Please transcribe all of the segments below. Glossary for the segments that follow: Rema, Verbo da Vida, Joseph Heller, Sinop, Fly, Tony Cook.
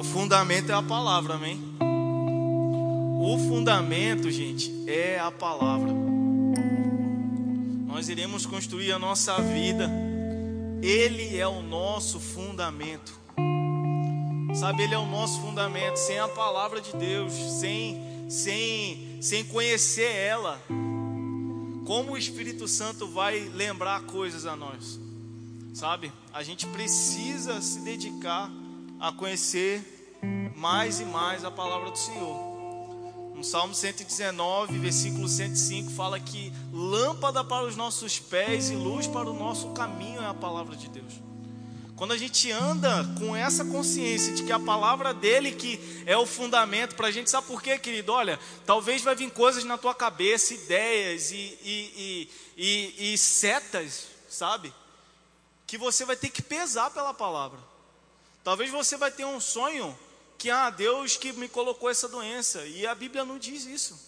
O fundamento é a palavra, amém? O fundamento, gente, é a palavra. Nós iremos construir a nossa vida. Ele é o nosso fundamento. Sabe, ele é o nosso fundamento. Sem a palavra de Deus, sem conhecer ela, como o Espírito Santo vai lembrar coisas a nós? Sabe, a gente precisa se dedicar a conhecer mais e mais a palavra do Senhor. No Salmo 119, versículo 105, fala que lâmpada para os nossos pés e luz para o nosso caminho é a palavra de Deus. Quando a gente anda com essa consciência de que a palavra dele que é o fundamento para a gente, sabe por quê, querido? Olha, talvez vai vir coisas na tua cabeça, ideias e setas, sabe? Que você vai ter que pesar pela palavra. Talvez você vai ter um sonho que, Deus que me colocou essa doença, e a Bíblia não diz isso.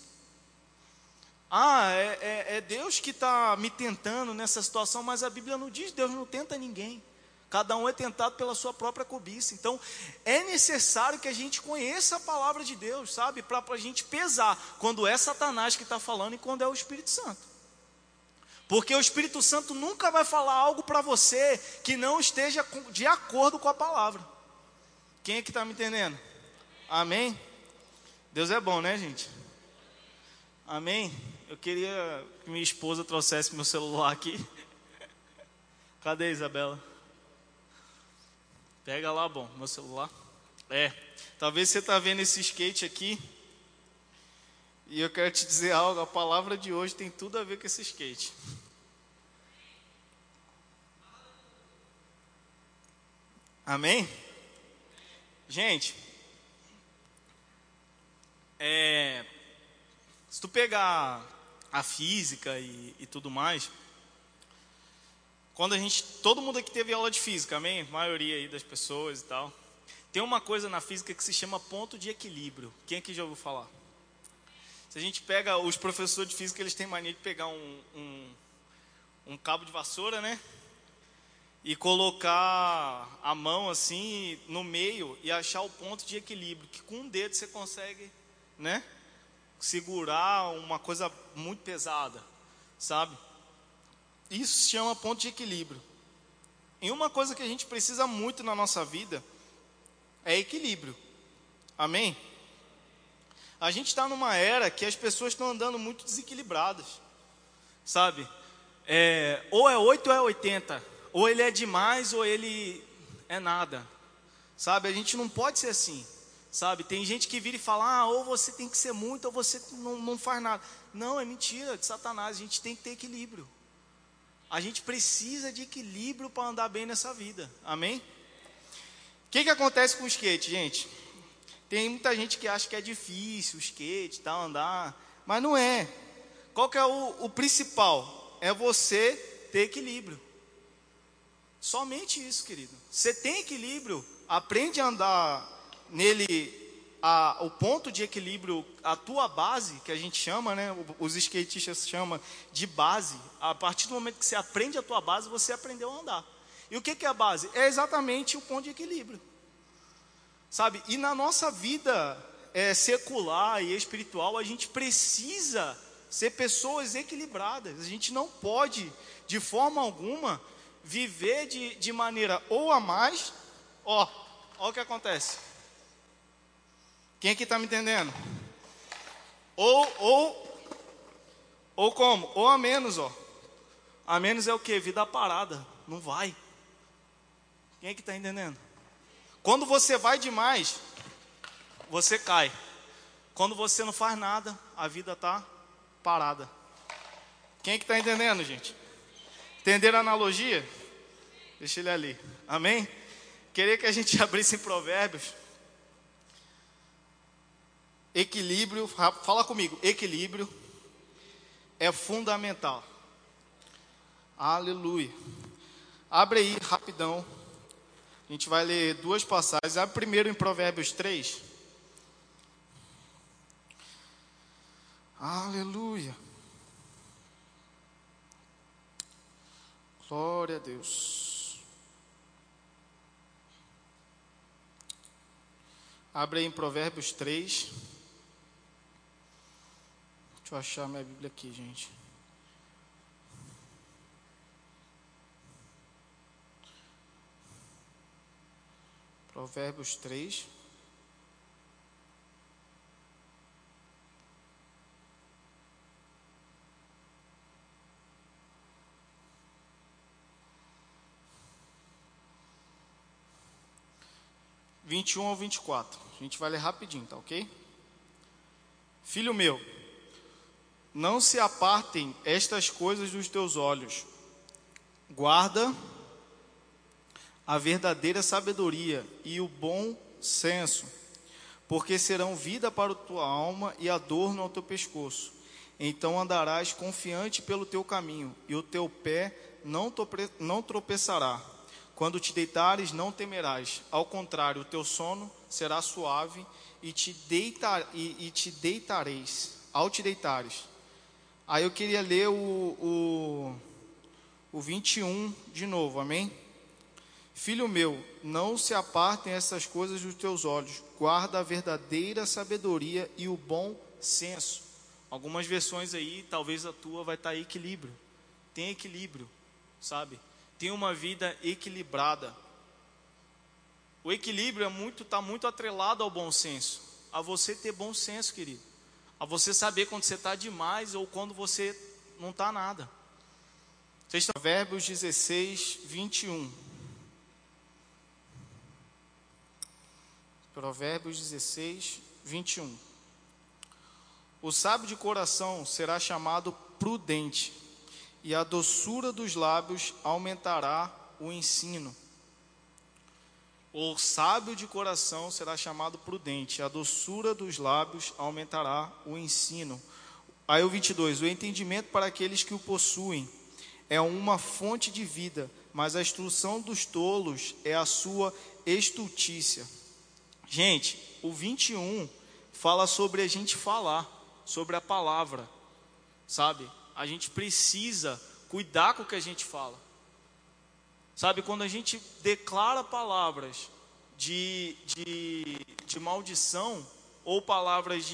É Deus que está me tentando nessa situação, mas a Bíblia não diz, Deus não tenta ninguém. Cada um é tentado pela sua própria cobiça. Então, é necessário que a gente conheça a palavra de Deus, sabe? Para a gente pesar quando é Satanás que está falando e quando é o Espírito Santo. Porque o Espírito Santo nunca vai falar algo para você que não esteja de acordo com a palavra. Quem é que está me entendendo? Amém? Deus é bom, né, gente? Amém? Eu queria que minha esposa trouxesse meu celular aqui. Cadê, Isabela? Pega lá, bom, meu celular. Talvez você está vendo esse skate aqui. E eu quero te dizer algo, a palavra de hoje tem tudo a ver com esse skate. Amém? Gente, se tu pegar a física e tudo mais, quando todo mundo aqui teve aula de física, amém? A maioria aí das pessoas e tal. Tem uma coisa na física que se chama ponto de equilíbrio. Quem aqui já ouviu falar? Se a gente pega, os professores de física, eles têm mania de pegar um cabo de vassoura, né? E colocar a mão assim no meio e achar o ponto de equilíbrio, que com um dedo você consegue, né? Segurar uma coisa muito pesada, sabe? Isso se chama ponto de equilíbrio. E uma coisa que a gente precisa muito na nossa vida é equilíbrio. Amém? A gente está numa era que as pessoas estão andando muito desequilibradas, sabe? Ou é 8 ou é 80, ou ele é demais ou ele é nada, sabe? A gente não pode ser assim, sabe? Tem gente que vira e fala, ou você tem que ser muito ou você não faz nada. Não, é mentira de Satanás, a gente tem que ter equilíbrio. A gente precisa de equilíbrio para andar bem nessa vida, amém? O que acontece com o skate, gente? Tem muita gente que acha que é difícil o skate, tal, andar, mas não é. Qual que é o principal? É você ter equilíbrio. Somente isso, querido. Você tem equilíbrio, aprende a andar nele, o ponto de equilíbrio, a tua base, que a gente chama, né? Os skatistas chamam de base. A partir do momento que você aprende a tua base, você aprendeu a andar. E o que é a base? É exatamente o ponto de equilíbrio. Sabe, e na nossa vida secular e espiritual, a gente precisa ser pessoas equilibradas. A gente não pode, de forma alguma, viver de maneira ou a mais. Ó o que acontece. Quem aqui está me entendendo? Ou como? Ou a menos, ó. A menos é o quê? Vida parada. Não vai. Quem aqui está entendendo? Quando você vai demais, você cai. Quando você não faz nada, a vida está parada. Quem é que está entendendo, gente? Entenderam a analogia? Deixa ele ali. Amém? Queria que a gente abrisse em Provérbios. Equilíbrio, fala comigo. Equilíbrio é fundamental. Aleluia. Abre aí rapidão. A gente vai ler duas passagens. A primeira em Provérbios 3. Aleluia. Glória a Deus. Abre aí em Provérbios 3. Deixa eu achar minha Bíblia aqui, gente. Provérbios 3. (21 ao 24). A gente vai ler rapidinho, tá ok? Filho meu, não se apartem estas coisas dos teus olhos. Guarda a verdadeira sabedoria e o bom senso, porque serão vida para a tua alma e adorno ao teu pescoço. Então andarás confiante pelo teu caminho, e o teu pé não tropeçará. Quando te deitares, não temerás. Ao contrário, o teu sono será suave e te deitareis. Ao te deitares. Aí eu queria ler o 21 de novo, amém? Filho meu, não se apartem essas coisas dos teus olhos. Guarda a verdadeira sabedoria e o bom senso. Algumas versões aí, talvez a tua vai estar equilíbrio. Tem equilíbrio, sabe? Tem uma vida equilibrada. O equilíbrio está muito atrelado ao bom senso. A você ter bom senso, querido. A você saber quando você está demais ou quando você não está nada. Vocês estão... Provérbios 16, 21. Provérbios 16, 21. O sábio de coração será chamado prudente, e a doçura dos lábios aumentará o ensino. O sábio de coração será chamado prudente, a doçura dos lábios aumentará o ensino. Aí o 22, o entendimento para aqueles que o possuem é uma fonte de vida, mas a instrução dos tolos é a sua estultícia. Gente, o 21 fala sobre a gente falar, sobre a palavra, sabe? A gente precisa cuidar com o que a gente fala. Sabe, quando a gente declara palavras de maldição, ou palavras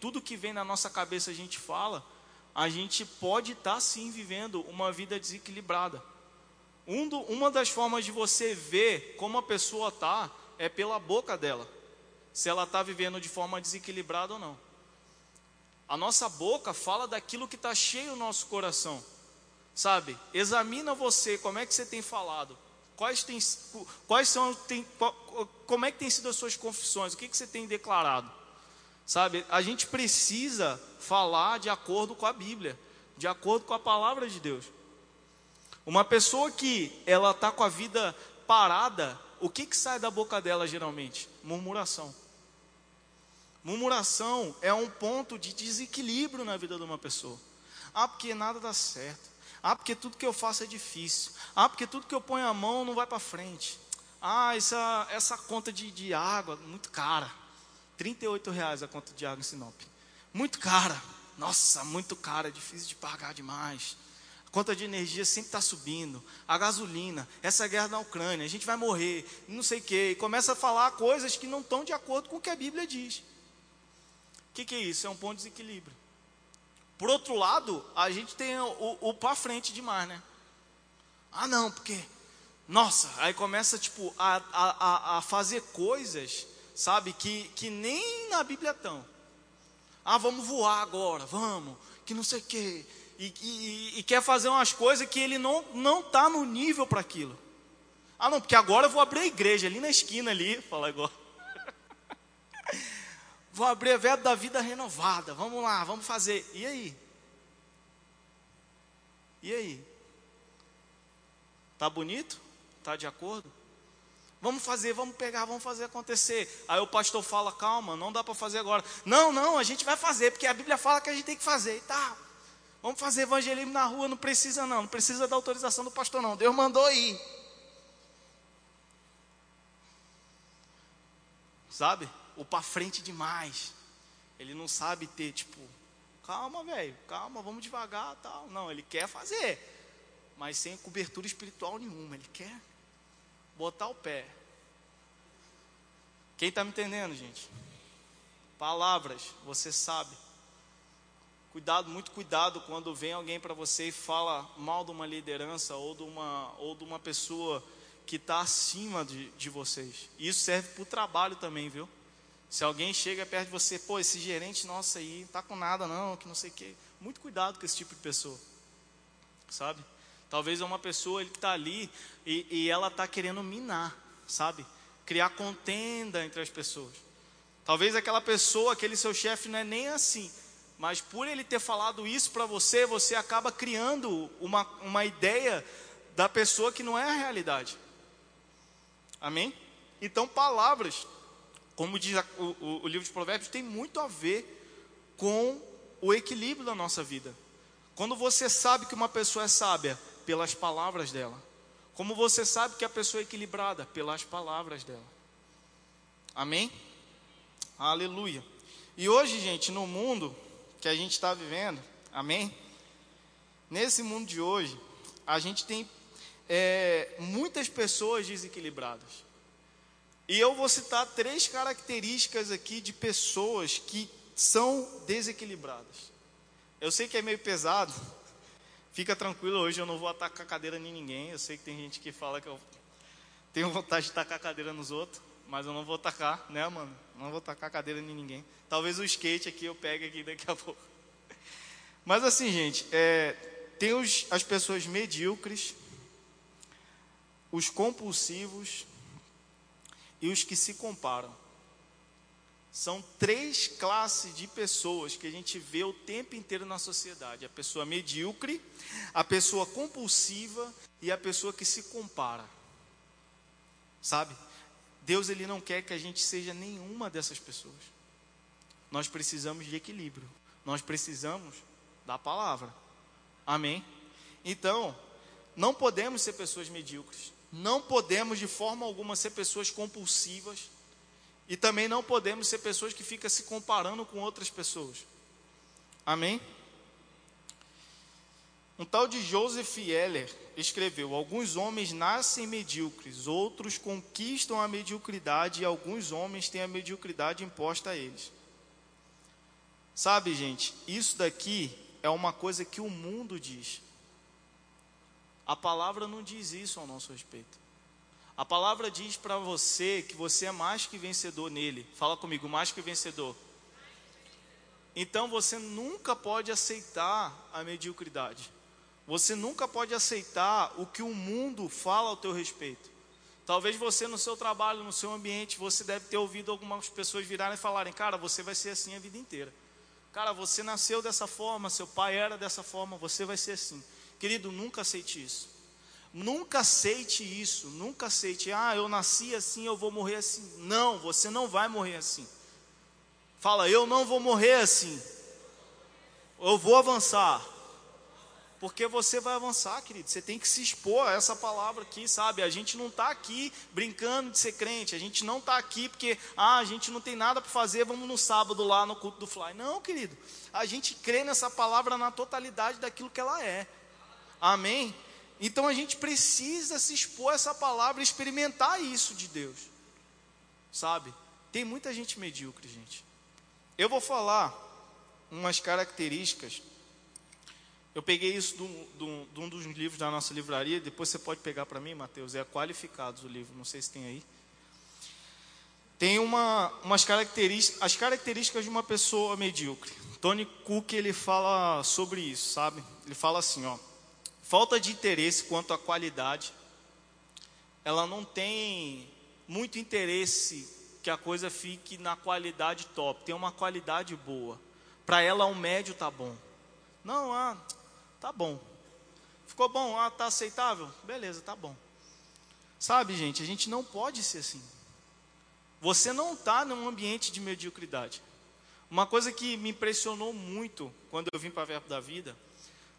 tudo que vem na nossa cabeça a gente fala, a gente pode estar sim vivendo uma vida desequilibrada. Uma das formas de você ver como a pessoa está é pela boca dela, se ela está vivendo de forma desequilibrada ou não. A nossa boca fala daquilo que está cheio no nosso coração, sabe? Examina você, como é que você tem falado? Como é que tem sido as suas confissões? O que você tem declarado? Sabe? A gente precisa falar de acordo com a Bíblia, de acordo com a palavra de Deus. Uma pessoa que ela está com a vida parada, o que sai da boca dela geralmente? Murmuração. Murmuração é um ponto de desequilíbrio na vida de uma pessoa. Ah, porque nada dá certo. Ah, porque tudo que eu faço é difícil. Ah, porque tudo que eu ponho a mão não vai para frente. Ah, essa conta de água, muito cara. R$38 a conta de água em Sinop. Muito cara. Nossa, muito cara, difícil de pagar demais. A conta de energia sempre está subindo. A gasolina, essa guerra na Ucrânia, a gente vai morrer, não sei o quê. E começa a falar coisas que não estão de acordo com o que a Bíblia diz. O que é isso? É um ponto de desequilíbrio. Por outro lado, a gente tem o para frente demais, né? Ah, não, porque... Nossa, aí começa tipo, a fazer coisas, sabe, que nem na Bíblia estão. Ah, vamos voar agora, vamos, que não sei o quê. E quer fazer umas coisas que ele não está no nível para aquilo. Ah, não, porque agora eu vou abrir a igreja ali na esquina ali, fala agora. Vou abrir a Verbo da Vida renovada. Vamos lá, vamos fazer. E aí? E aí? Tá bonito? Tá de acordo? Vamos fazer, vamos pegar, vamos fazer acontecer. Aí o pastor fala, calma, não dá para fazer agora. Não, a gente vai fazer, porque a Bíblia fala que a gente tem que fazer. E tá, vamos fazer evangelismo na rua, não precisa da autorização do pastor não. Deus mandou ir. Sabe? O para frente demais. Ele não sabe ter, tipo, calma, velho, calma, vamos devagar, tal. Não, ele quer fazer, mas sem cobertura espiritual nenhuma. Ele quer botar o pé. Quem está me entendendo, gente? Palavras, você sabe. Cuidado, muito cuidado quando vem alguém para você e fala mal de uma liderança ou de uma pessoa que está acima de vocês. Isso serve para o trabalho também, viu? Se alguém chega perto de você, pô, esse gerente nosso aí, tá com nada não, que não sei o quê. Muito cuidado com esse tipo de pessoa, sabe? Talvez é uma pessoa que está ali e ela está querendo minar, sabe? Criar contenda entre as pessoas. Talvez aquela pessoa, aquele seu chefe não é nem assim, mas por ele ter falado isso para você, você acaba criando uma ideia da pessoa que não é a realidade. Amém? Então, palavras, como diz o livro de Provérbios, tem muito a ver com o equilíbrio da nossa vida. Quando você sabe que uma pessoa é sábia, pelas palavras dela. Como você sabe que a pessoa é equilibrada, pelas palavras dela. Amém? Aleluia. E hoje, gente, no mundo que a gente está vivendo, amém? Nesse mundo de hoje, a gente tem muitas pessoas desequilibradas. E eu vou citar 3 características aqui de pessoas que são desequilibradas. Eu sei que é meio pesado, fica tranquilo, hoje eu não vou atacar a cadeira em ninguém. Eu sei que tem gente que fala que eu tenho vontade de tacar a cadeira nos outros, mas eu não vou tacar, né, mano? Não vou tacar a cadeira em ninguém. Talvez o skate aqui eu pegue aqui daqui a pouco. Mas assim, gente, tem as pessoas medíocres, os compulsivos e os que se comparam. São 3 classes de pessoas que a gente vê o tempo inteiro na sociedade: a pessoa medíocre, a pessoa compulsiva e a pessoa que se compara. Sabe? Deus, ele não quer que a gente seja nenhuma dessas pessoas. Nós precisamos de equilíbrio. Nós precisamos da palavra. Amém? Então, não podemos ser pessoas medíocres. Não podemos de forma alguma ser pessoas compulsivas e também não podemos ser pessoas que ficam se comparando com outras pessoas. Amém? Um tal de Joseph Heller escreveu: alguns homens nascem medíocres, outros conquistam a mediocridade e alguns homens têm a mediocridade imposta a eles. Sabe, gente, isso daqui é uma coisa que o mundo diz. A palavra não diz isso ao nosso respeito. A palavra diz para você que você é mais que vencedor nele. Fala comigo, mais que vencedor. Então você nunca pode aceitar a mediocridade. Você nunca pode aceitar o que o mundo fala ao teu respeito. Talvez você no seu trabalho, no seu ambiente, você deve ter ouvido algumas pessoas virarem e falarem: cara, você vai ser assim a vida inteira. Cara, você nasceu dessa forma, seu pai era dessa forma, você vai ser assim. Querido, nunca aceite isso. Nunca aceite isso. Nunca aceite, eu nasci assim, eu vou morrer assim. Não, você não vai morrer assim. Fala, eu não vou morrer assim. Eu vou avançar. Porque você vai avançar, querido. Você tem que se expor a essa palavra aqui, sabe? A gente não está aqui brincando de ser crente. A gente não está aqui porque, a gente não tem nada para fazer, vamos no sábado lá no culto do Fly. Não, querido. A gente crê nessa palavra na totalidade daquilo que ela é. Amém? Então a gente precisa se expor a essa palavra, experimentar isso de Deus, sabe? Tem muita gente medíocre, gente. Eu vou falar umas características. Eu peguei isso de um dos livros da nossa livraria. Depois você pode pegar para mim, Mateus. É Qualificados o livro, não sei se tem aí. Tem umas características, as características de uma pessoa medíocre. Tony Cook, ele fala sobre isso, sabe? Ele fala assim, ó: falta de interesse quanto à qualidade. Ela não tem muito interesse que a coisa fique na qualidade top. Tem uma qualidade boa. Para ela, o médio tá bom. Não, tá bom. Ficou bom, tá aceitável? Beleza, tá bom. Sabe, gente, a gente não pode ser assim. Você não tá num ambiente de mediocridade. Uma coisa que me impressionou muito quando eu vim para Verbo da Vida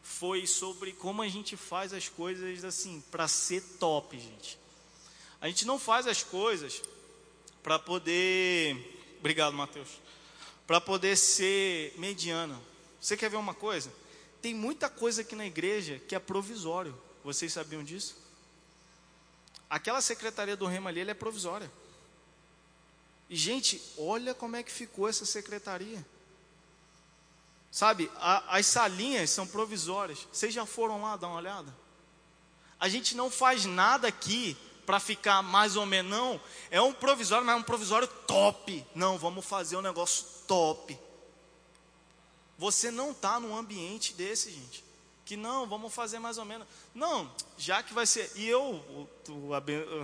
foi sobre como a gente faz as coisas assim, para ser top, gente. A gente não faz as coisas para poder... Obrigado, Mateus. Para poder ser mediano. Você quer ver uma coisa? Tem muita coisa aqui na igreja que é provisório. Vocês sabiam disso? Aquela secretaria do Rema ali, ela é provisória. E, gente, olha como é que ficou essa secretaria. Sabe, as salinhas são provisórias. Vocês já foram lá dar uma olhada? A gente não faz nada aqui para ficar mais ou menos, não. É um provisório, mas é um provisório top. Não, vamos fazer um negócio top. Você não está num ambiente desse, gente. Que não, vamos fazer mais ou menos. Não, já que vai ser... E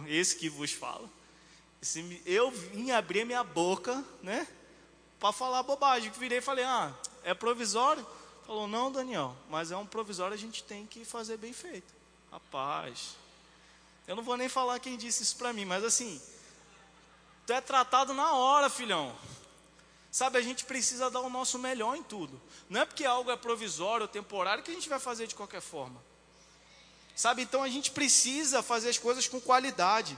esse que vos fala, eu vim abrir minha boca, né, para falar bobagem. Virei e falei, é provisório? Falou, não, Daniel, mas é um provisório, a gente tem que fazer bem feito. Rapaz, eu não vou nem falar quem disse isso para mim, mas assim, tu é tratado na hora, filhão. Sabe, a gente precisa dar o nosso melhor em tudo. Não é porque algo é provisório ou temporário que a gente vai fazer de qualquer forma. Sabe, então a gente precisa fazer as coisas com qualidade.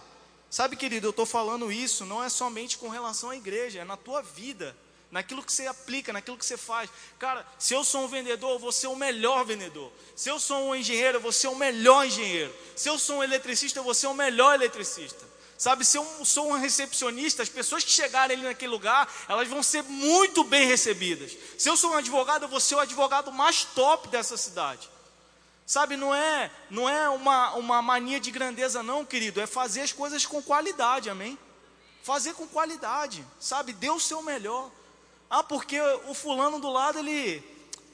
Sabe, querido, eu estou falando isso, não é somente com relação à igreja, é na tua vida, naquilo que você aplica, naquilo que você faz. Cara, se eu sou um vendedor, eu vou ser o melhor vendedor. Se eu sou um engenheiro, eu vou ser o melhor engenheiro. Se eu sou um eletricista, eu vou ser o melhor eletricista. Sabe, se eu sou um recepcionista, as pessoas que chegarem ali naquele lugar, elas vão ser muito bem recebidas. Se eu sou um advogado, eu vou ser o advogado mais top dessa cidade. Sabe, não é uma mania de grandeza não, querido. É fazer as coisas com qualidade, amém? Fazer com qualidade, sabe? Dê o seu melhor. Ah, porque o fulano do lado,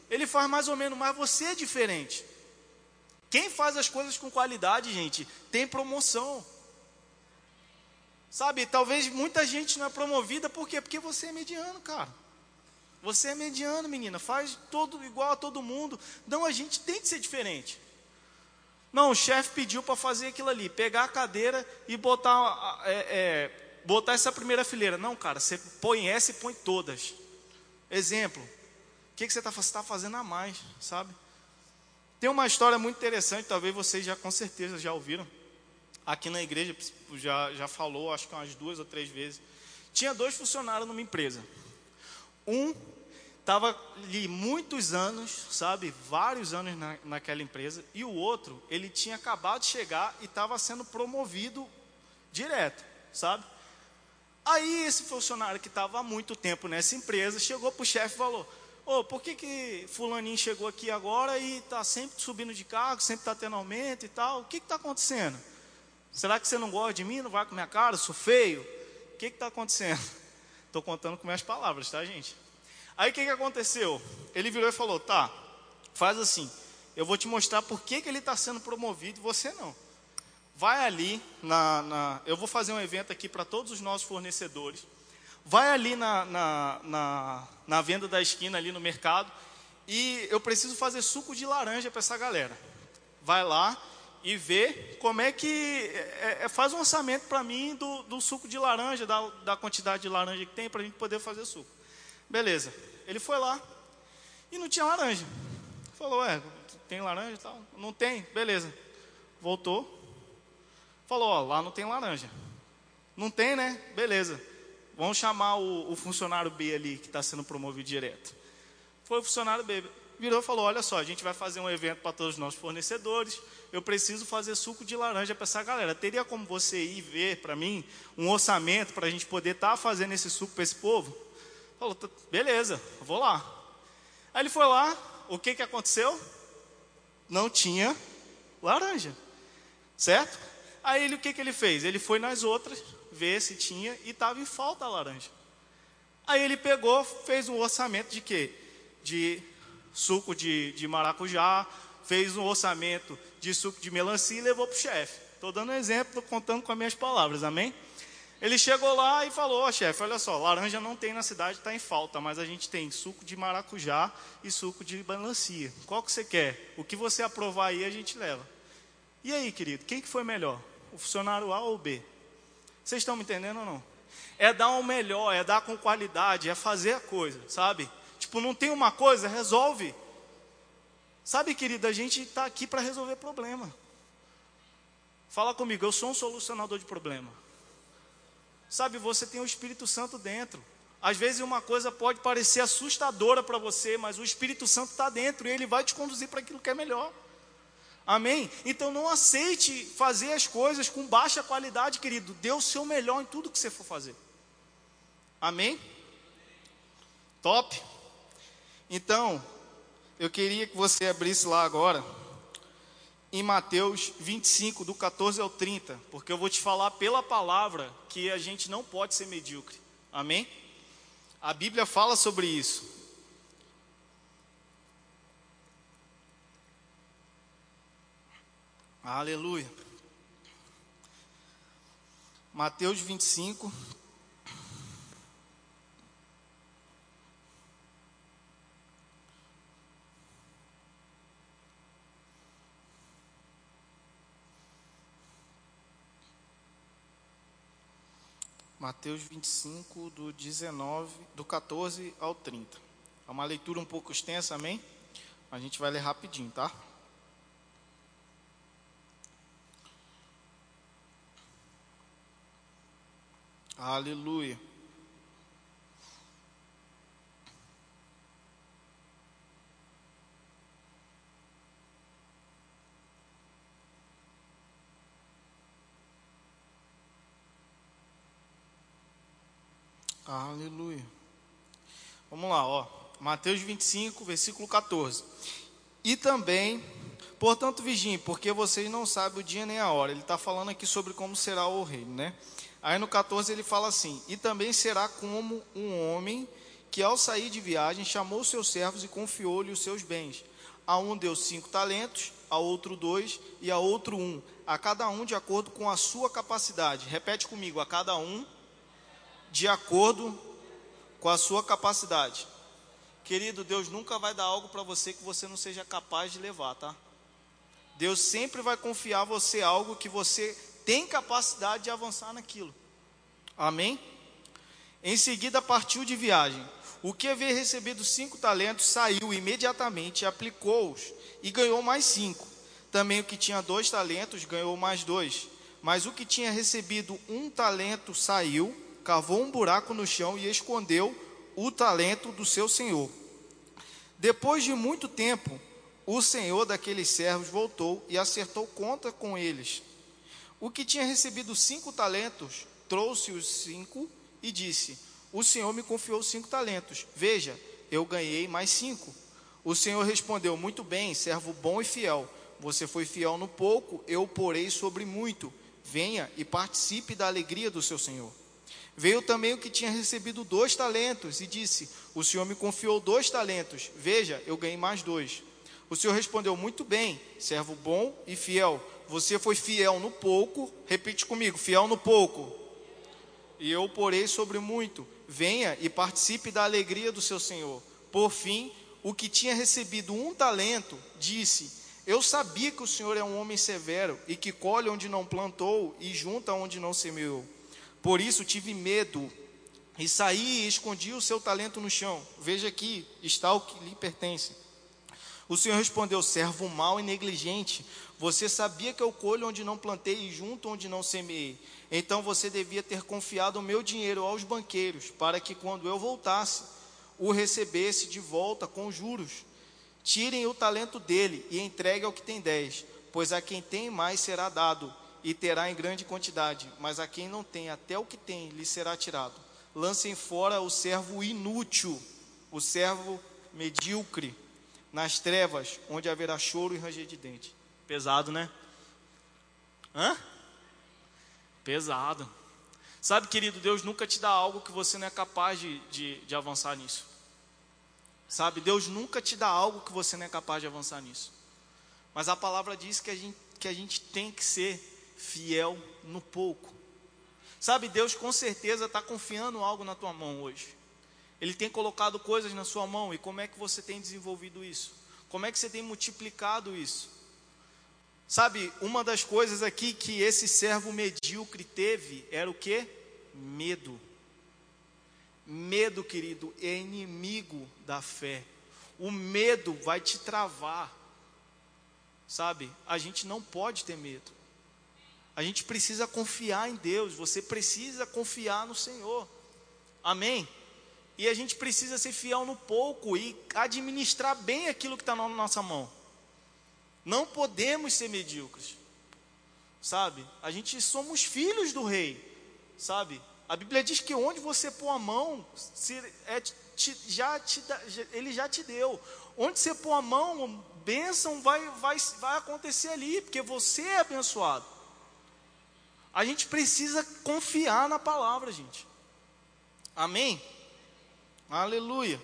ele faz mais ou menos, mas você é diferente. Quem faz as coisas com qualidade, gente, tem promoção. Sabe, talvez muita gente não é promovida, por quê? Porque você é mediano, cara. Você é mediano, menina, faz todo igual a todo mundo. Não, a gente tem que ser diferente. Não, o chefe pediu para fazer aquilo ali, pegar a cadeira e botar essa primeira fileira. Não, cara, você põe essa e põe todas. Exemplo, o que você está fazendo a mais, sabe? Tem uma história muito interessante, talvez vocês já com certeza já ouviram. Aqui na igreja, já falou, acho que umas 2 ou 3 vezes. Tinha 2 funcionários numa empresa. Um estava ali muitos anos, sabe, vários anos naquela empresa. E o outro, ele tinha acabado de chegar e estava sendo promovido direto, sabe? Aí esse funcionário que estava há muito tempo nessa empresa, chegou para o chefe e falou... por que fulaninho chegou aqui agora e está sempre subindo de cargo, sempre está tendo aumento e tal? O que está acontecendo? Será que você não gosta de mim? Não vai com minha cara? Sou feio? O que está acontecendo? Estou contando com minhas palavras, tá, gente? Aí o que aconteceu? Ele virou e falou, tá, faz assim, eu vou te mostrar por que ele está sendo promovido e você não. Vai ali, eu vou fazer um evento aqui para todos os nossos fornecedores, vai ali na venda da esquina, ali no mercado, e eu preciso fazer suco de laranja para essa galera. Vai lá e vê como é que... faz um orçamento para mim do suco de laranja, da quantidade de laranja que tem, para a gente poder fazer suco. Beleza. Ele foi lá e não tinha laranja. Falou, tem laranja e tal? Não tem? Beleza. Voltou. Falou, lá não tem laranja. Não tem, né? Beleza. Vamos chamar o funcionário B ali, que está sendo promovido direto. Foi o funcionário B. Virou e falou, olha só, a gente vai fazer um evento para todos os nossos fornecedores, eu preciso fazer suco de laranja para essa galera. Teria como você ir ver para mim um orçamento para a gente poder estar fazendo esse suco para esse povo? Falou, beleza, vou lá. Aí ele foi lá, o que aconteceu? Não tinha laranja, certo? Aí ele, o que ele fez? Ele foi nas outras, ver se tinha, e estava em falta a laranja. Aí ele pegou, fez um orçamento de quê? De suco de maracujá, fez um orçamento de suco de melancia e levou para o chefe. Estou dando um exemplo, estou contando com as minhas palavras, amém? Ele chegou lá e falou, chefe, olha só, laranja não tem na cidade, está em falta, mas a gente tem suco de maracujá e suco de melancia. Qual que você quer? O que você aprovar aí, a gente leva. E aí, querido, quem que foi melhor? O funcionário A ou o B? Vocês estão me entendendo ou não? É dar o melhor, é dar com qualidade, é fazer a coisa, sabe? Tipo, não tem uma coisa, resolve. Sabe, querida, a gente está aqui para resolver problema. Fala comigo, eu sou um solucionador de problema. Sabe, você tem o Espírito Santo dentro. Às vezes uma coisa pode parecer assustadora para você, mas o Espírito Santo está dentro e ele vai te conduzir para aquilo que é melhor. Amém? Então não aceite fazer as coisas com baixa qualidade, querido. Dê o seu melhor em tudo que você for fazer. Amém? Top? Então, eu queria que você abrisse lá agora, em Mateus 25, do 14 ao 30, porque eu vou te falar pela palavra que a gente não pode ser medíocre. Amém? A Bíblia fala sobre isso. Aleluia. Mateus 25. Mateus 25, do 14 ao 30. É uma leitura um pouco extensa, amém? A gente vai ler rapidinho, tá? Aleluia. Aleluia. Vamos lá, ó. Mateus 25, versículo 14. E também, portanto, vigiem, porque vocês não sabem o dia nem a hora. Ele está falando aqui sobre como será o reino, né? Aí no 14 ele fala assim: e também será como um homem que ao sair de viagem chamou seus servos e confiou-lhe os seus bens. A um deu 5 talentos, a outro 2 e a outro 1, a cada um de acordo com a sua capacidade. Repete comigo: a cada um de acordo com a sua capacidade. Querido, Deus nunca vai dar algo para você que você não seja capaz de levar, tá? Deus sempre vai confiar a você algo que você tem capacidade de avançar naquilo. Amém? Em seguida partiu de viagem. O que havia recebido 5 talentos saiu imediatamente, aplicou-os e ganhou mais 5. Também o que tinha 2 talentos ganhou mais 2. Mas o que tinha recebido 1 talento saiu, cavou um buraco no chão e escondeu o talento do seu senhor. Depois de muito tempo, o senhor daqueles servos voltou e acertou conta com eles. O que tinha recebido 5 talentos, trouxe os 5 e disse: o senhor me confiou 5 talentos. Veja, eu ganhei mais 5. O senhor respondeu: muito bem, servo bom e fiel. Você foi fiel no pouco, eu porei sobre muito. Venha e participe da alegria do seu senhor. Veio também o que tinha recebido 2 talentos e disse: o senhor me confiou 2 talentos. Veja, eu ganhei mais 2. O senhor respondeu: muito bem, servo bom e fiel. Você foi fiel no pouco. Repete comigo: fiel no pouco, e eu porei sobre muito. Venha e participe da alegria do seu senhor. Por fim, o que tinha recebido 1 talento disse: eu sabia que o senhor é um homem severo e que colhe onde não plantou e junta onde não semeou. Por isso tive medo e saí e escondi o seu talento no chão. Veja aqui, está o que lhe pertence. O senhor respondeu: servo mau e negligente, você sabia que eu colho onde não plantei e junto onde não semeei. Então você devia ter confiado o meu dinheiro aos banqueiros, para que quando eu voltasse, o recebesse de volta com juros. Tirem o talento dele e entregue ao que tem 10, pois a quem tem mais será dado e terá em grande quantidade, mas a quem não tem, até o que tem lhe será tirado. Lancem fora o servo inútil, o servo medíocre, nas trevas, onde haverá choro e ranger de dente. Pesado, né? Hã? Pesado. Sabe, querido, Deus nunca te dá algo que você não é capaz de avançar nisso. Sabe, Deus nunca te dá algo que você não é capaz de avançar nisso. Mas a palavra diz que a gente tem que ser fiel no pouco. Sabe, Deus com certeza está confiando algo na tua mão hoje. Ele tem colocado coisas na sua mão. E como é que você tem desenvolvido isso? Como é que você tem multiplicado isso? Sabe, uma das coisas aqui que esse servo medíocre teve era o quê? Medo. Medo, querido, é inimigo da fé. O medo vai te travar. Sabe, a gente não pode ter medo. A gente precisa confiar em Deus. Você precisa confiar no Senhor. Amém? E a gente precisa ser fiel no pouco e administrar bem aquilo que está na nossa mão. Não podemos ser medíocres. Sabe? A gente somos filhos do Rei. Sabe? A Bíblia diz que onde você pôr a mão, ele já te deu. Onde você pôr a mão, bênção vai acontecer ali, porque você é abençoado. A gente precisa confiar na palavra, gente. Amém? Aleluia.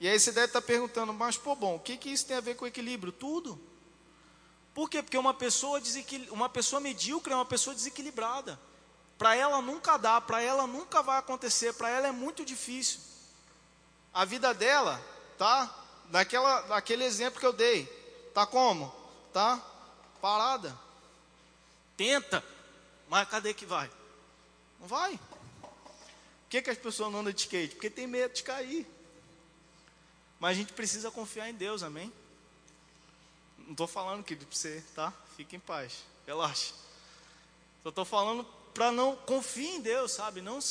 E aí você deve estar perguntando, mas o que isso tem a ver com equilíbrio? Tudo. Por quê? Porque uma pessoa medíocre é uma pessoa desequilibrada. Para ela nunca dá, para ela nunca vai acontecer, para ela é muito difícil. A vida dela, tá? Daquele exemplo que eu dei, tá como? Tá? Parada. Tenta, mas cadê que vai? Não vai. Por que as pessoas não andam de skate? Porque tem medo de cair. Mas a gente precisa confiar em Deus, amém? Não estou falando, querido, para você, tá? Fique em paz, relaxa. Só estou falando para não confie em Deus, sabe? Não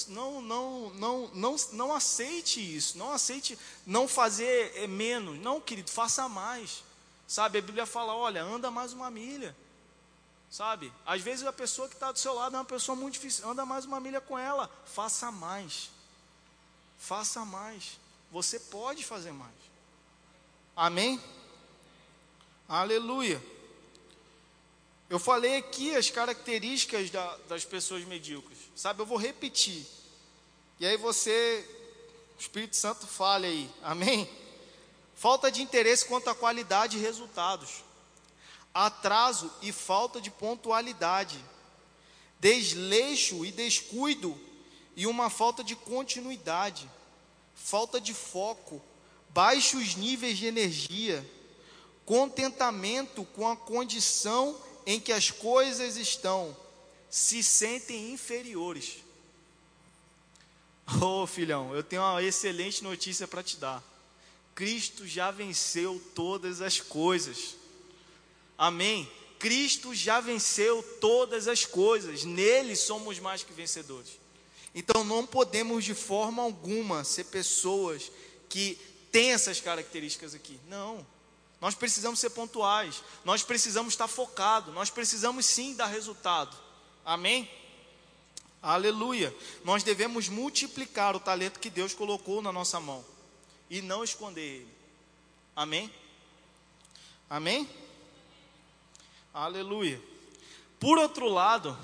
aceite isso, não aceite não fazer menos. Não, querido, faça mais. Sabe, a Bíblia fala, olha, anda mais uma milha. Sabe, às vezes a pessoa que está do seu lado é uma pessoa muito difícil, anda mais uma milha com ela, faça mais. Faça mais. Você pode fazer mais. Amém? Aleluia. Eu falei aqui as características das pessoas medíocres. Sabe, eu vou repetir. E aí você, o Espírito Santo fala aí. Amém? Falta de interesse quanto à qualidade e resultados. Atraso e falta de pontualidade, desleixo e descuido, e uma falta de continuidade, falta de foco, baixos níveis de energia, contentamento com a condição em que as coisas estão, se sentem inferiores. Oh, filhão, eu tenho uma excelente notícia para te dar. Cristo já venceu todas as coisas. Amém? Cristo já venceu todas as coisas. Nele somos mais que vencedores. Então não podemos de forma alguma ser pessoas que têm essas características aqui. Não. Nós precisamos ser pontuais. Nós precisamos estar focados. Nós precisamos sim dar resultado. Amém? Aleluia. Nós devemos multiplicar o talento que Deus colocou na nossa mão e não esconder ele. Amém? Amém? Aleluia. Por outro lado,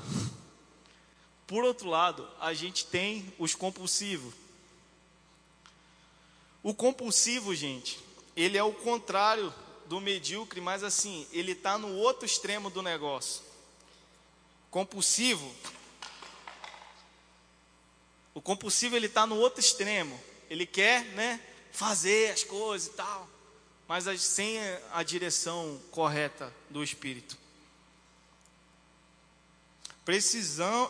a gente tem os compulsivos. O compulsivo, gente, ele é o contrário do medíocre, mas assim, ele está no outro extremo do negócio. O compulsivo, ele está no outro extremo. Ele quer, né, fazer as coisas e tal, mas sem a direção correta do Espírito. Precisam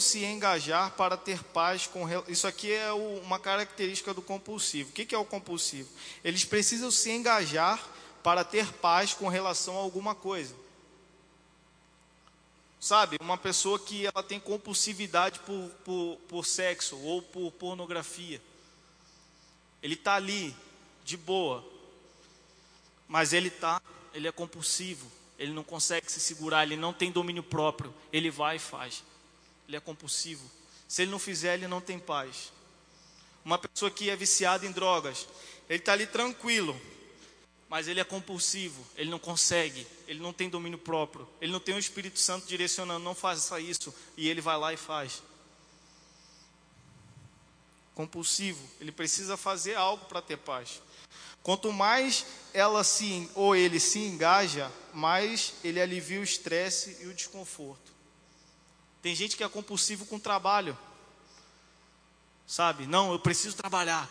se engajar para ter paz com... Isso aqui é uma característica do compulsivo. O que é o compulsivo? Eles precisam se engajar para ter paz com relação a alguma coisa. Sabe, uma pessoa que ela tem compulsividade por sexo ou por pornografia. Ele está ali, de boa. Mas ele é compulsivo. Ele não consegue se segurar, ele não tem domínio próprio. Ele vai e faz. Ele é compulsivo. Se ele não fizer, ele não tem paz. Uma pessoa que é viciada em drogas, ele está ali tranquilo, mas ele é compulsivo. Ele não consegue, ele não tem domínio próprio. Ele não tem o Espírito Santo direcionando, não faça isso. E ele vai lá e faz. Compulsivo. Ele precisa fazer algo para ter paz. Quanto mais ela ele se engaja, mais ele alivia o estresse e o desconforto. Tem gente que é compulsivo com trabalho. Sabe? Não, eu preciso trabalhar,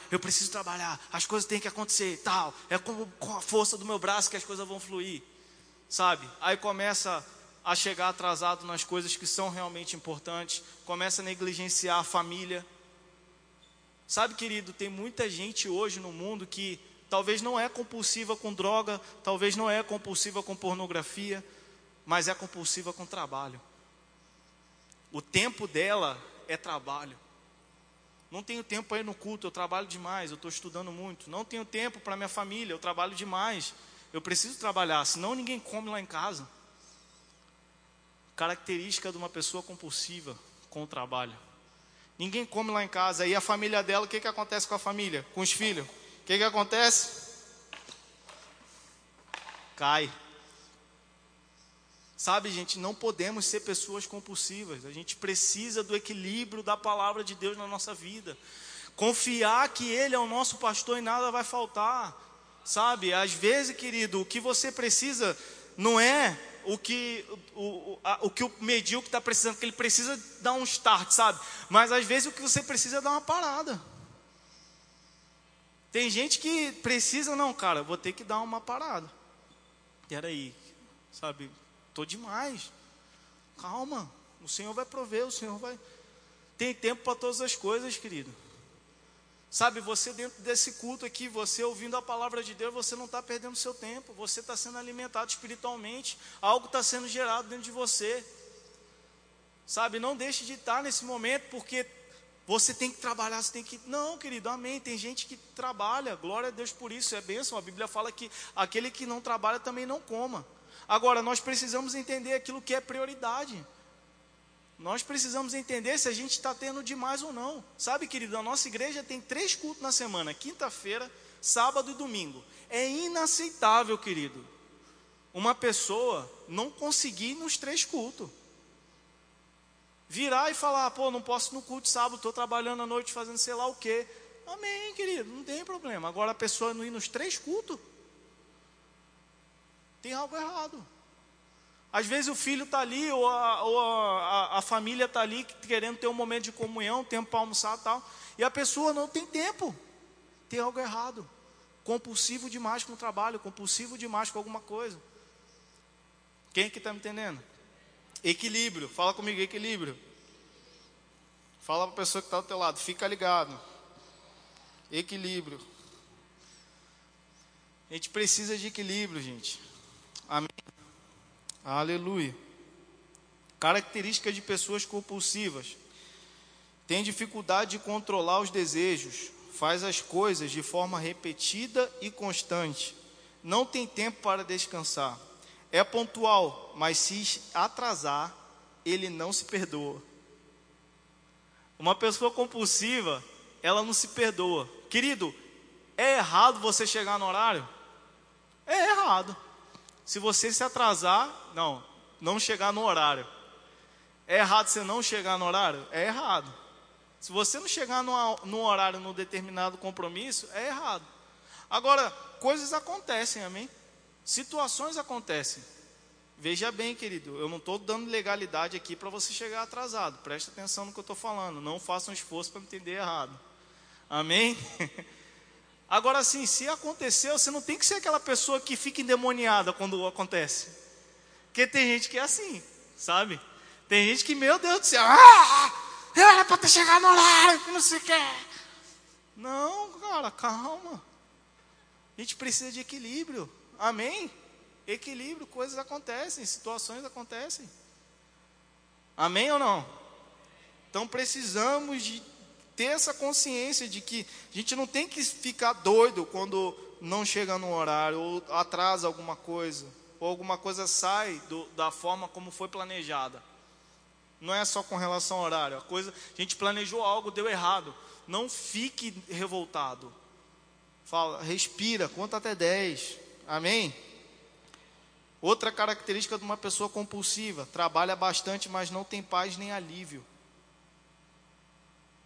as coisas têm que acontecer, tal. É com a força do meu braço que as coisas vão fluir. Sabe? Aí começa a chegar atrasado nas coisas que são realmente importantes, começa a negligenciar a família. Sabe, querido, tem muita gente hoje no mundo que talvez não é compulsiva com droga, talvez não é compulsiva com pornografia, mas é compulsiva com trabalho. O tempo dela é trabalho. Não tenho tempo para ir no culto, eu trabalho demais, eu estou estudando muito. Não tenho tempo para minha família, eu trabalho demais. Eu preciso trabalhar, senão ninguém come lá em casa. Característica de uma pessoa compulsiva, com o trabalho. Ninguém come lá em casa. E a família dela, o que acontece com a família? Com os filhos? O que acontece? Cai. Sabe, gente, não podemos ser pessoas compulsivas. A gente precisa do equilíbrio da palavra de Deus na nossa vida. Confiar que Ele é o nosso pastor e nada vai faltar. Sabe, às vezes, querido, o que você precisa não é o que o medíocre está precisando, que ele precisa dar um start, sabe? Mas às vezes o que você precisa é dar uma parada. Tem gente que precisa, não, cara, vou ter que dar uma parada. Peraí, sabe? Estou demais, calma, o Senhor vai prover, o Senhor vai... Tem tempo para todas as coisas, querido. Sabe, você dentro desse culto aqui, você ouvindo a palavra de Deus, você não está perdendo seu tempo, você está sendo alimentado espiritualmente, algo está sendo gerado dentro de você. Sabe, não deixe de estar nesse momento, porque você tem que trabalhar, você tem que... Não, querido, amém, tem gente que trabalha, glória a Deus por isso, é bênção. A Bíblia fala que aquele que não trabalha também não coma. Agora, nós precisamos entender aquilo que é prioridade. Nós precisamos entender se a gente está tendo demais ou não. Sabe, querido, a nossa igreja tem 3 cultos na semana, quinta-feira, sábado e domingo. É inaceitável, querido, uma pessoa não conseguir ir nos 3 cultos. Virar e falar, pô, não posso ir no culto sábado, estou trabalhando à noite, fazendo sei lá o quê. Amém, querido, não tem problema. Agora, a pessoa não ir nos 3 cultos, tem algo errado. Às vezes o filho está ali, ou a família está ali, querendo ter um momento de comunhão, tempo para almoçar e tal, e a pessoa não tem tempo. Tem algo errado. Compulsivo demais com o trabalho, compulsivo demais com alguma coisa. Quem que está me entendendo? Equilíbrio, fala comigo, equilíbrio. Fala para a pessoa que está do teu lado, fica ligado. Equilíbrio. A gente precisa de equilíbrio, gente. Amém. Aleluia. Características de pessoas compulsivas: tem dificuldade de controlar os desejos, faz as coisas de forma repetida e constante, não tem tempo para descansar, é pontual, mas se atrasar, ele não se perdoa. Uma pessoa compulsiva, ela não se perdoa. Querido, é errado você chegar no horário? É errado. Se você se atrasar, não chegar no horário. É errado você não chegar no horário? É errado. Se você não chegar no horário, num determinado compromisso, é errado. Agora, coisas acontecem, amém? Situações acontecem. Veja bem, querido, eu não estou dando legalidade aqui para você chegar atrasado. Presta atenção no que eu estou falando. Não faça um esforço para me entender errado. Amém? Agora, assim, se aconteceu, você não tem que ser aquela pessoa que fica endemoniada quando acontece. Porque tem gente que é assim, sabe? Tem gente que, meu Deus do céu, era para ter chegado no horário, que não sei o que. Não, cara, calma. A gente precisa de equilíbrio, amém? Equilíbrio, coisas acontecem, situações acontecem. Amém ou não? Então, precisamos de ter essa consciência de que a gente não tem que ficar doido quando não chega no horário, ou atrasa alguma coisa, ou alguma coisa sai da forma como foi planejada. Não é só com relação ao horário. A gente planejou algo, deu errado. Não fique revoltado. Fala, respira, conta até 10. Amém? Outra característica de uma pessoa compulsiva: trabalha bastante, mas não tem paz nem alívio.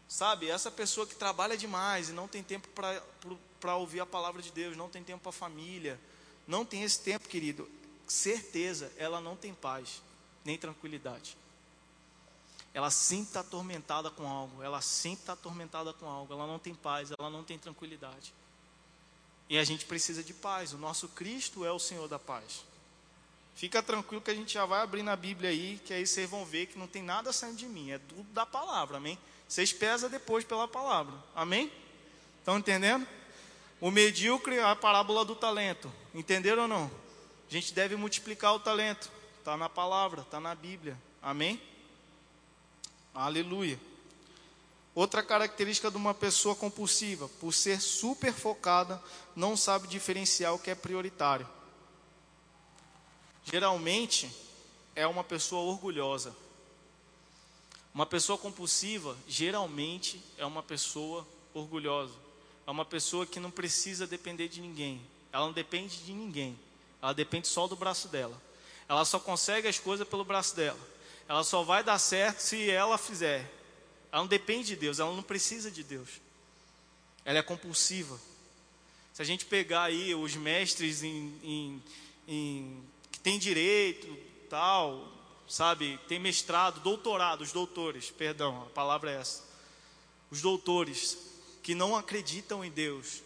Sabe, essa pessoa que trabalha demais e não tem tempo para ouvir a palavra de Deus, não tem tempo para a família, não tem esse tempo, querido, certeza, ela não tem paz, nem tranquilidade. Ela sempre está atormentada com algo, ela não tem paz, ela não tem tranquilidade. E a gente precisa de paz, o nosso Cristo é o Senhor da paz. Fica tranquilo que a gente já vai abrir na Bíblia aí, que aí vocês vão ver que não tem nada saindo de mim, é tudo da palavra, amém? Vocês pesam depois pela palavra, amém? Estão entendendo? O medíocre, a parábola do talento, entenderam ou não? A gente deve multiplicar o talento, está na palavra, está na Bíblia, amém? Aleluia. Outra característica de uma pessoa compulsiva: por ser super focada, não sabe diferenciar o que é prioritário. Geralmente, é uma pessoa orgulhosa. Uma pessoa compulsiva geralmente é uma pessoa orgulhosa. É uma pessoa que não precisa depender de ninguém. Ela não depende de ninguém. Ela depende só do braço dela. Ela só consegue as coisas pelo braço dela. Ela só vai dar certo se ela fizer. Ela não depende de Deus. Ela não precisa de Deus. Ela é compulsiva. Se a gente pegar aí os mestres que tem direito, tal, sabe, tem mestrado, doutorado, os doutores, perdão, a palavra é essa. Os doutores que não acreditam em Deus.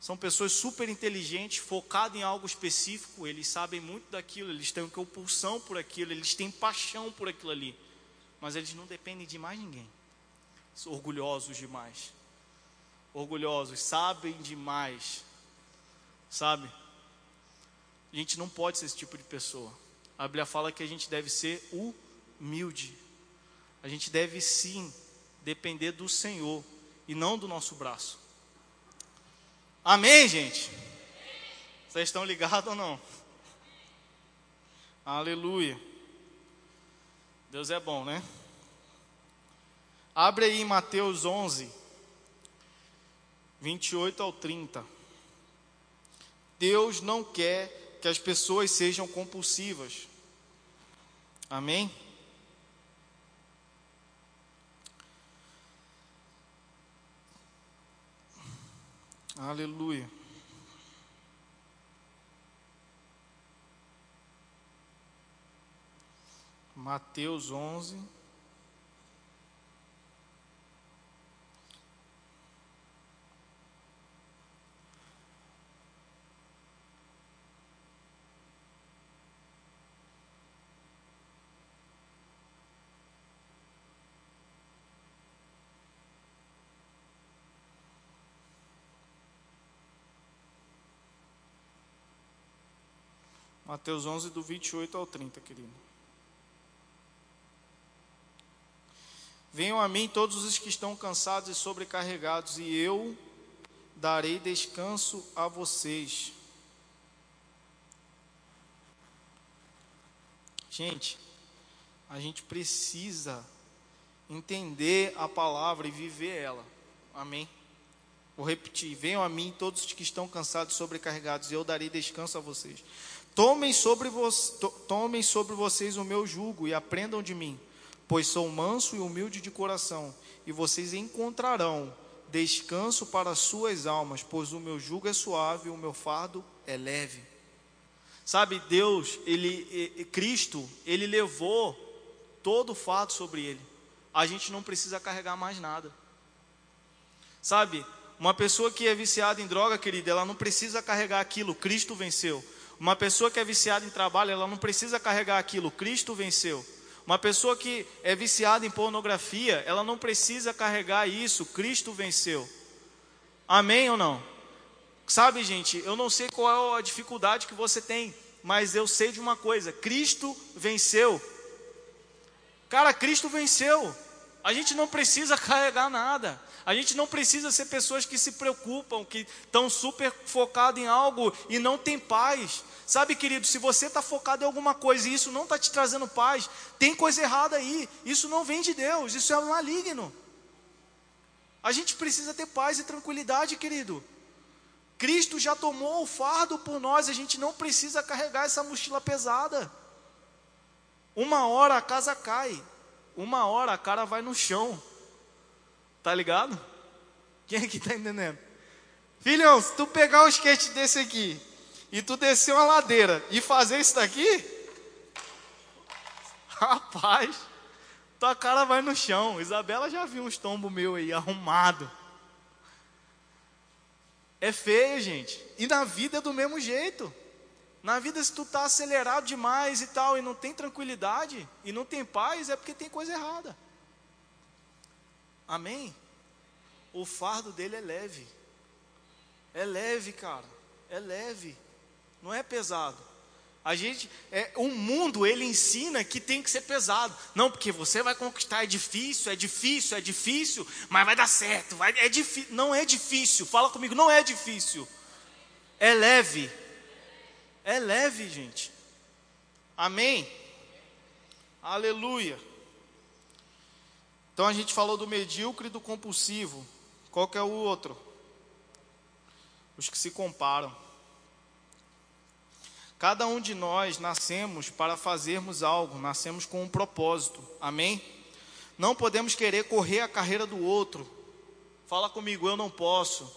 São pessoas super inteligentes, focadas em algo específico, eles sabem muito daquilo, eles têm compulsão por aquilo, eles têm paixão por aquilo ali. Mas eles não dependem de mais ninguém. São orgulhosos demais. Orgulhosos, sabem demais. Sabe? A gente não pode ser esse tipo de pessoa. A Bíblia fala que a gente deve ser humilde. A gente deve sim depender do Senhor e não do nosso braço. Amém, gente? Vocês estão ligados ou não? Aleluia. Deus é bom, né? Abre aí Mateus 11, 28 ao 30. Deus não quer que as pessoas sejam compulsivas. Amém? Aleluia. Mateus 11. Mateus 11, do 28 ao 30, querido. Venham a mim todos os que estão cansados e sobrecarregados, e eu darei descanso a vocês. Gente, a gente precisa entender a palavra e viver ela. Amém? Vou repetir. Venham a mim todos os que estão cansados e sobrecarregados, e eu darei descanso a vocês. Tomem sobre vocês o meu jugo e aprendam de mim, pois sou manso e humilde de coração, e vocês encontrarão descanso para suas almas, pois o meu jugo é suave e o meu fardo é leve. Sabe, Deus, Cristo, Ele levou todo o fardo sobre Ele. A gente não precisa carregar mais nada. Sabe, uma pessoa que é viciada em droga, querida, ela não precisa carregar aquilo, Cristo venceu. Uma pessoa que é viciada em trabalho, ela não precisa carregar aquilo, Cristo venceu. Uma pessoa que é viciada em pornografia, ela não precisa carregar isso, Cristo venceu. Amém ou não? Sabe, gente, eu não sei qual é a dificuldade que você tem, mas eu sei de uma coisa, Cristo venceu. Cara, Cristo venceu. A gente não precisa carregar nada. A gente não precisa ser pessoas que se preocupam, que estão super focadas em algo e não tem paz. Sabe, querido, se você está focado em alguma coisa e isso não está te trazendo paz, tem coisa errada aí. Isso não vem de Deus, isso é maligno. A gente precisa ter paz e tranquilidade, querido. Cristo já tomou o fardo por nós, a gente não precisa carregar essa mochila pesada. Uma hora a casa cai, uma hora a cara vai no chão. Tá ligado? Quem é que tá entendendo? Filhão, se tu pegar um skate desse aqui e tu descer uma ladeira e fazer isso daqui, rapaz, tua cara vai no chão. Isabela já viu uns tombos meus aí, arrumado. É feio, gente. E na vida é do mesmo jeito. Na vida, se tu tá acelerado demais e tal, e não tem tranquilidade, e não tem paz, é porque tem coisa errada. Amém? O fardo dele é leve. É leve, cara. É leve. Não é pesado. O mundo, ele ensina que tem que ser pesado. Não, porque você vai conquistar, é difícil, mas vai dar certo. Não é difícil. Fala comigo, não é difícil. É leve. É leve, gente. Amém? Aleluia. Então a gente falou do medíocre e do compulsivo. Qual que é o outro? Os que se comparam. Cada um de nós nascemos para fazermos algo, nascemos com um propósito, amém? Não podemos querer correr a carreira do outro. Fala comigo, eu não posso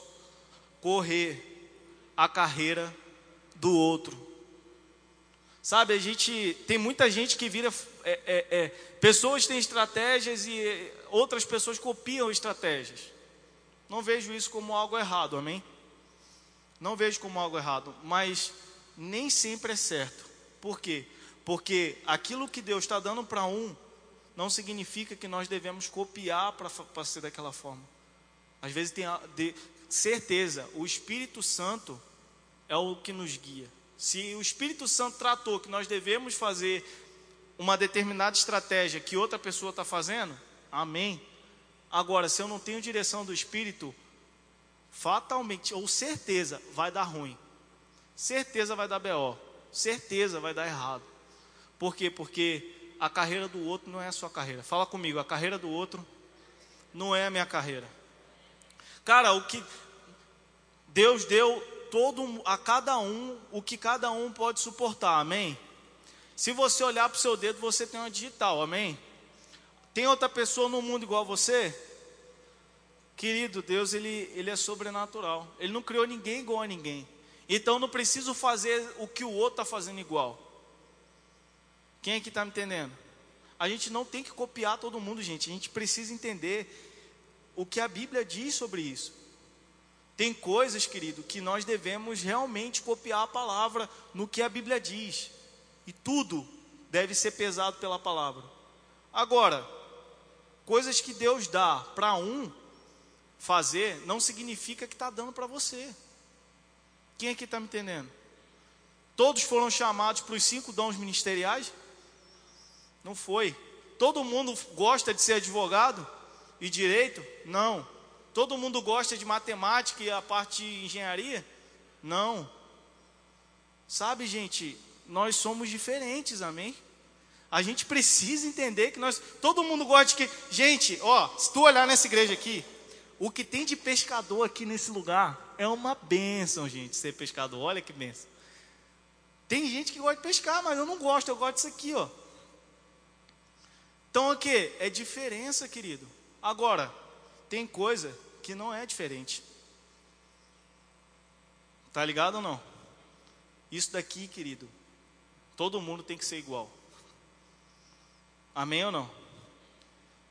correr a carreira do outro. Sabe, a gente, tem muita gente que vira, pessoas têm estratégias e outras pessoas copiam estratégias. Não vejo isso como algo errado, amém? Não vejo como algo errado, mas nem sempre é certo. Por quê? Porque aquilo que Deus está dando para um, não significa que nós devemos copiar para ser daquela forma. Às vezes tem certeza, o Espírito Santo é o que nos guia. Se o Espírito Santo tratou que nós devemos fazer uma determinada estratégia que outra pessoa está fazendo, amém. Agora, se eu não tenho direção do Espírito, fatalmente, ou certeza, vai dar ruim. Certeza vai dar BO, certeza vai dar errado. Por quê? Porque a carreira do outro não é a sua carreira. Fala comigo, a carreira do outro não é a minha carreira. Cara, o que Deus deu a cada um, o que cada um pode suportar, amém? Se você olhar para o seu dedo, você tem uma digital, amém? Tem outra pessoa no mundo igual a você? Querido, Deus, ele é sobrenatural. Ele não criou ninguém igual a ninguém. Então, não preciso fazer o que o outro está fazendo igual. Quem aqui está me entendendo? A gente não tem que copiar todo mundo, gente. A gente precisa entender o que a Bíblia diz sobre isso. Tem coisas, querido, que nós devemos realmente copiar a palavra no que a Bíblia diz. E tudo deve ser pesado pela palavra. Agora, coisas que Deus dá para um fazer, não significa que está dando para você. Quem aqui está me entendendo? Todos foram chamados para os 5 dons ministeriais? Não foi. Todo mundo gosta de ser advogado e direito? Não. Todo mundo gosta de matemática e a parte de engenharia? Não. Sabe, gente, nós somos diferentes, amém? A gente precisa entender que nós... Todo mundo gosta de que... Gente, ó, se tu olhar nessa igreja aqui, o que tem de pescador aqui nesse lugar é uma bênção, gente, ser pescador. Olha que bênção. Tem gente que gosta de pescar, mas eu não gosto, eu gosto disso aqui, ó. Então, o que? É diferença, querido. Agora, tem coisa que não é diferente. Tá ligado ou não? Isso daqui, querido, todo mundo tem que ser igual. Amém ou não?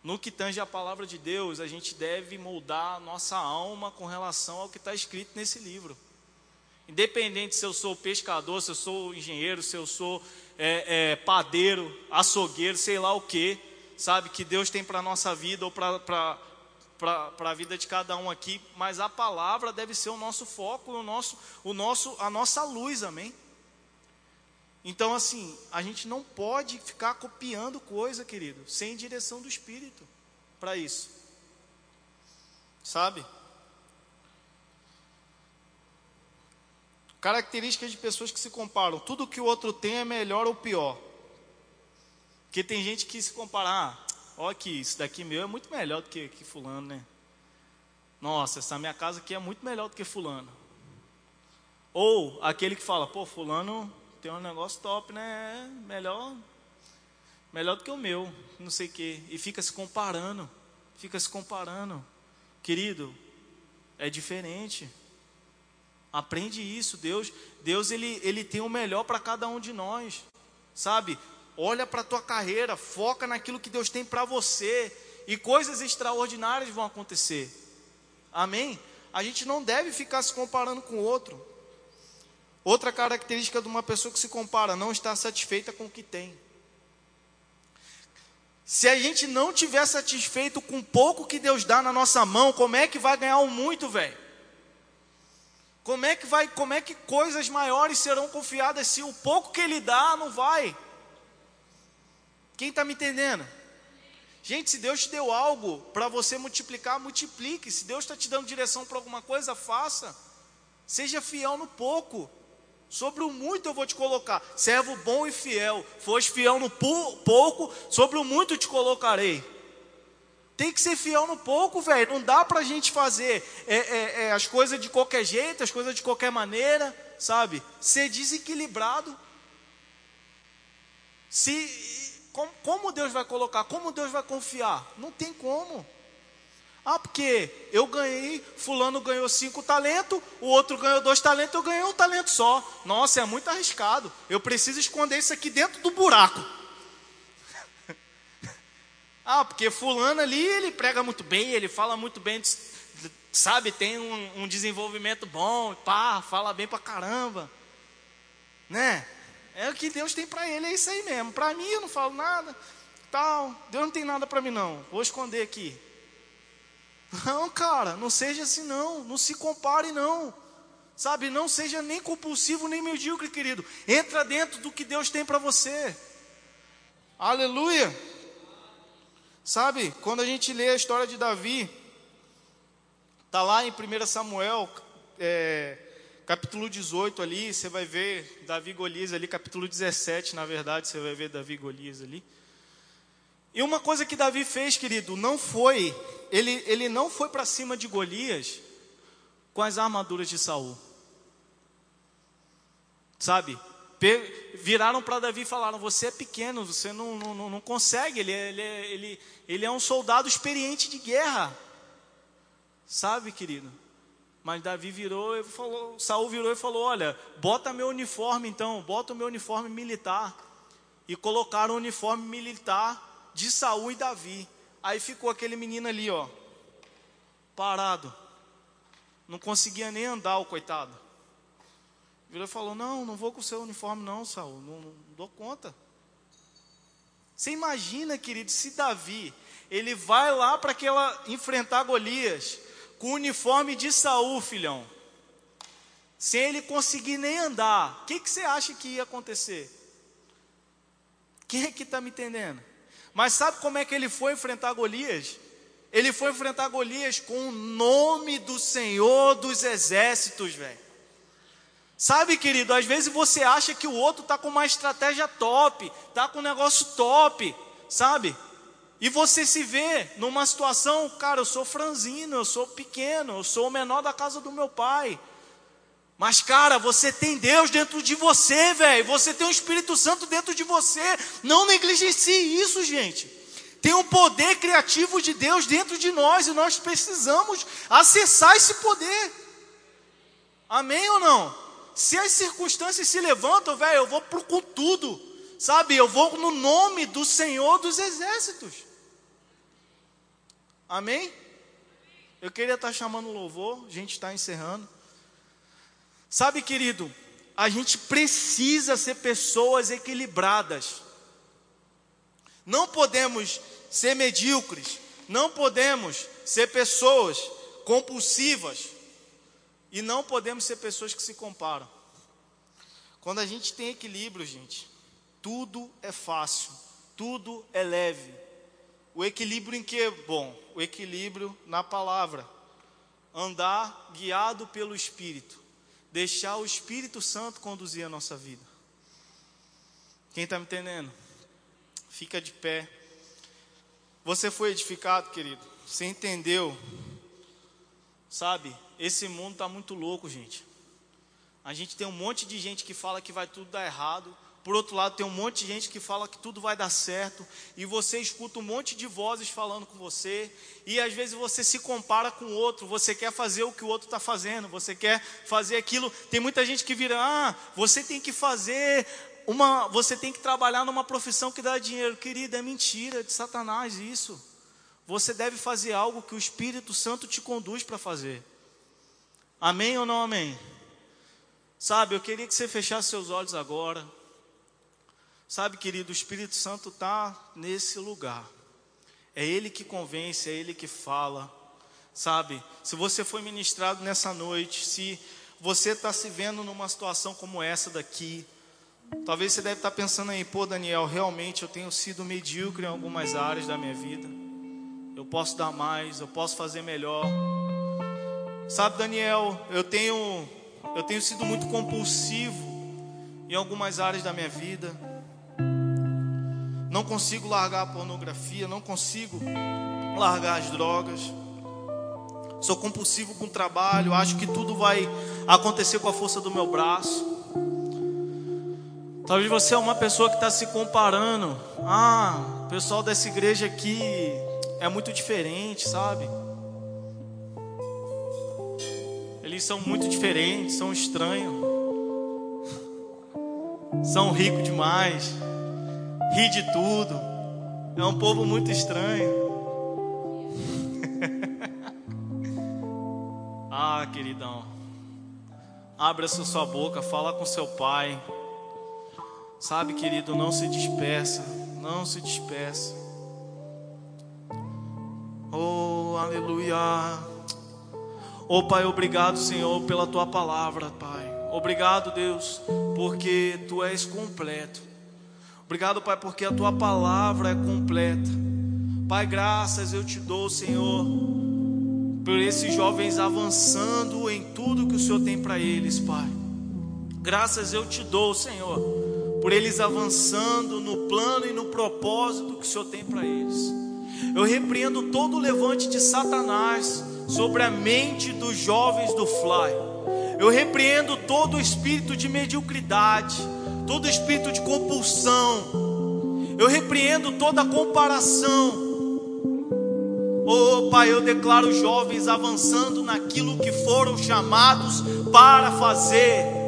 No que tange a palavra de Deus, a gente deve moldar a nossa alma com relação ao que está escrito nesse livro. Independente se eu sou pescador, se eu sou engenheiro, se eu sou padeiro, açougueiro, sei lá o que, sabe, que Deus tem para a nossa vida ou para a vida de cada um aqui, mas a palavra deve ser o nosso foco, a nossa luz, amém? Então, assim, a gente não pode ficar copiando coisa, querido, sem direção do Espírito para isso. Sabe? Características de pessoas que se comparam. Tudo que o outro tem é melhor ou pior. Porque tem gente que se compara. Ah, olha que isso daqui meu é muito melhor do que fulano, né? Nossa, essa minha casa aqui é muito melhor do que fulano. Ou aquele que fala, pô, fulano... Tem um negócio top, né? Melhor do que o meu, não sei o quê. E fica se comparando. Querido, é diferente. Aprende isso, Deus ele tem o melhor para cada um de nós. Sabe? Olha para a tua carreira, foca naquilo que Deus tem para você e coisas extraordinárias vão acontecer. Amém? A gente não deve ficar se comparando com o outro. Outra característica de uma pessoa que se compara, não está satisfeita com o que tem. Se a gente não estiver satisfeito com o pouco que Deus dá na nossa mão, como é que vai ganhar o muito, velho? Como é que coisas maiores serão confiadas se o pouco que Ele dá não vai? Quem está me entendendo? Gente, se Deus te deu algo para você multiplicar, multiplique. Se Deus está te dando direção para alguma coisa, faça. Seja fiel no pouco. Sobre o muito eu vou te colocar. Servo bom e fiel. Foste fiel no pouco, sobre o muito te colocarei. Tem que ser fiel no pouco, velho. Não dá pra gente fazer as coisas de qualquer jeito, as coisas de qualquer maneira, sabe? Ser desequilibrado. Como Deus vai colocar? Como Deus vai confiar? Não tem como. Ah, porque eu ganhei, fulano ganhou 5 talentos, o outro ganhou 2 talentos, eu ganhei 1 talento só. Nossa, é muito arriscado. Eu preciso esconder isso aqui dentro do buraco. Ah, porque fulano ali, ele prega muito bem, ele fala muito bem, sabe, tem um desenvolvimento bom, pá, fala bem pra caramba. Né? É o que Deus tem pra ele, é isso aí mesmo. Pra mim, eu não falo nada, tal. Deus não tem nada pra mim, não. Vou esconder aqui. Não, cara, não seja assim, não. Não se compare, não. Sabe, não seja nem compulsivo, nem medíocre, querido. Entra dentro do que Deus tem para você. Aleluia. Sabe, quando a gente lê a história de Davi, está lá em 1 Samuel, capítulo 18 ali, você vai ver Davi e Golias ali, capítulo 17, na verdade, você vai ver Davi e Golias ali. E uma coisa que Davi fez, querido, não foi... Ele não foi para cima de Golias com as armaduras de Saul. Sabe? Viraram para Davi e falaram, você é pequeno, você não consegue, ele é um soldado experiente de guerra. Sabe, querido? Mas Davi virou e falou, Saul virou e falou, olha, bota meu uniforme então, bota o meu uniforme militar. E colocaram o uniforme militar de Saul e Davi. Aí ficou aquele menino ali, ó, parado. Não conseguia nem andar, o coitado. Virou e falou, não vou com o seu uniforme não, Saul, não dou conta. Você imagina, querido, se Davi, ele vai lá para aquela enfrentar Golias, com o uniforme de Saul, filhão. Sem ele conseguir nem andar, o que você acha que ia acontecer? Quem é que está me entendendo? Mas sabe como é que ele foi enfrentar Golias? Ele foi enfrentar Golias com o nome do Senhor dos Exércitos, velho. Sabe, querido, às vezes você acha que o outro está com uma estratégia top, está com um negócio top, sabe? E você se vê numa situação, cara, eu sou franzino, eu sou pequeno, eu sou o menor da casa do meu pai. Mas, cara, você tem Deus dentro de você, velho. Você tem o Espírito Santo dentro de você. Não negligencie isso, gente. Tem um poder criativo de Deus dentro de nós e nós precisamos acessar esse poder. Amém ou não? Se as circunstâncias se levantam, velho, eu vou com tudo, sabe? Eu vou no nome do Senhor dos Exércitos. Amém? Eu queria estar chamando o louvor, a gente está encerrando. Sabe, querido, a gente precisa ser pessoas equilibradas. Não podemos ser medíocres, não podemos ser pessoas compulsivas e não podemos ser pessoas que se comparam. Quando a gente tem equilíbrio, gente, tudo é fácil, tudo é leve. O equilíbrio em que? Bom, o equilíbrio na palavra. Andar guiado pelo Espírito. Deixar o Espírito Santo conduzir a nossa vida. Quem está me entendendo? Fica de pé. Você foi edificado, querido. Você entendeu? Sabe? Esse mundo está muito louco, gente. A gente tem um monte de gente que fala que vai tudo dar errado. Por outro lado, tem um monte de gente que fala que tudo vai dar certo. E você escuta um monte de vozes falando com você. E às vezes você se compara com o outro. Você quer fazer o que o outro está fazendo. Você quer fazer aquilo. Tem muita gente que vira, você tem que fazer uma... Você tem que trabalhar numa profissão que dá dinheiro. Querida, é mentira, é de Satanás isso. Você deve fazer algo que o Espírito Santo te conduz para fazer. Amém ou não amém? Sabe, eu queria que você fechasse seus olhos agora. Sabe, querido, o Espírito Santo está nesse lugar. É Ele que convence, é Ele que fala. Sabe, se você foi ministrado nessa noite, se você está se vendo numa situação como essa daqui, talvez você deve estar pensando aí, pô, Daniel, realmente eu tenho sido medíocre em algumas áreas da minha vida. Eu posso dar mais, eu posso fazer melhor. Sabe, Daniel, eu tenho sido muito compulsivo em algumas áreas da minha vida. Não consigo largar a pornografia, não consigo vamos largar as drogas. Sou compulsivo com o trabalho, acho que tudo vai acontecer com a força do meu braço. Talvez você é uma pessoa que está se comparando. Ah, o pessoal dessa igreja aqui é muito diferente, sabe? Eles são muito diferentes, são estranhos. São ricos demais. Ri de tudo. É um povo muito estranho. Ah, queridão, abra sua boca, fala com seu pai. Sabe, querido, não se despeça. Não se despeça. Oh, aleluia. Oh, Pai, obrigado, Senhor, pela Tua palavra, Pai. Obrigado, Deus, porque Tu és completo. Obrigado, Pai, porque a Tua palavra é completa. Pai, graças eu te dou, Senhor, por esses jovens avançando em tudo que o Senhor tem para eles, Pai. Graças eu te dou, Senhor, por eles avançando no plano e no propósito que o Senhor tem para eles. Eu repreendo todo o levante de Satanás sobre a mente dos jovens do Fly. Eu repreendo todo o espírito de mediocridade, todo o espírito de compulsão. Eu repreendo toda a comparação. Oh, Pai, eu declaro jovens avançando naquilo que foram chamados para fazer.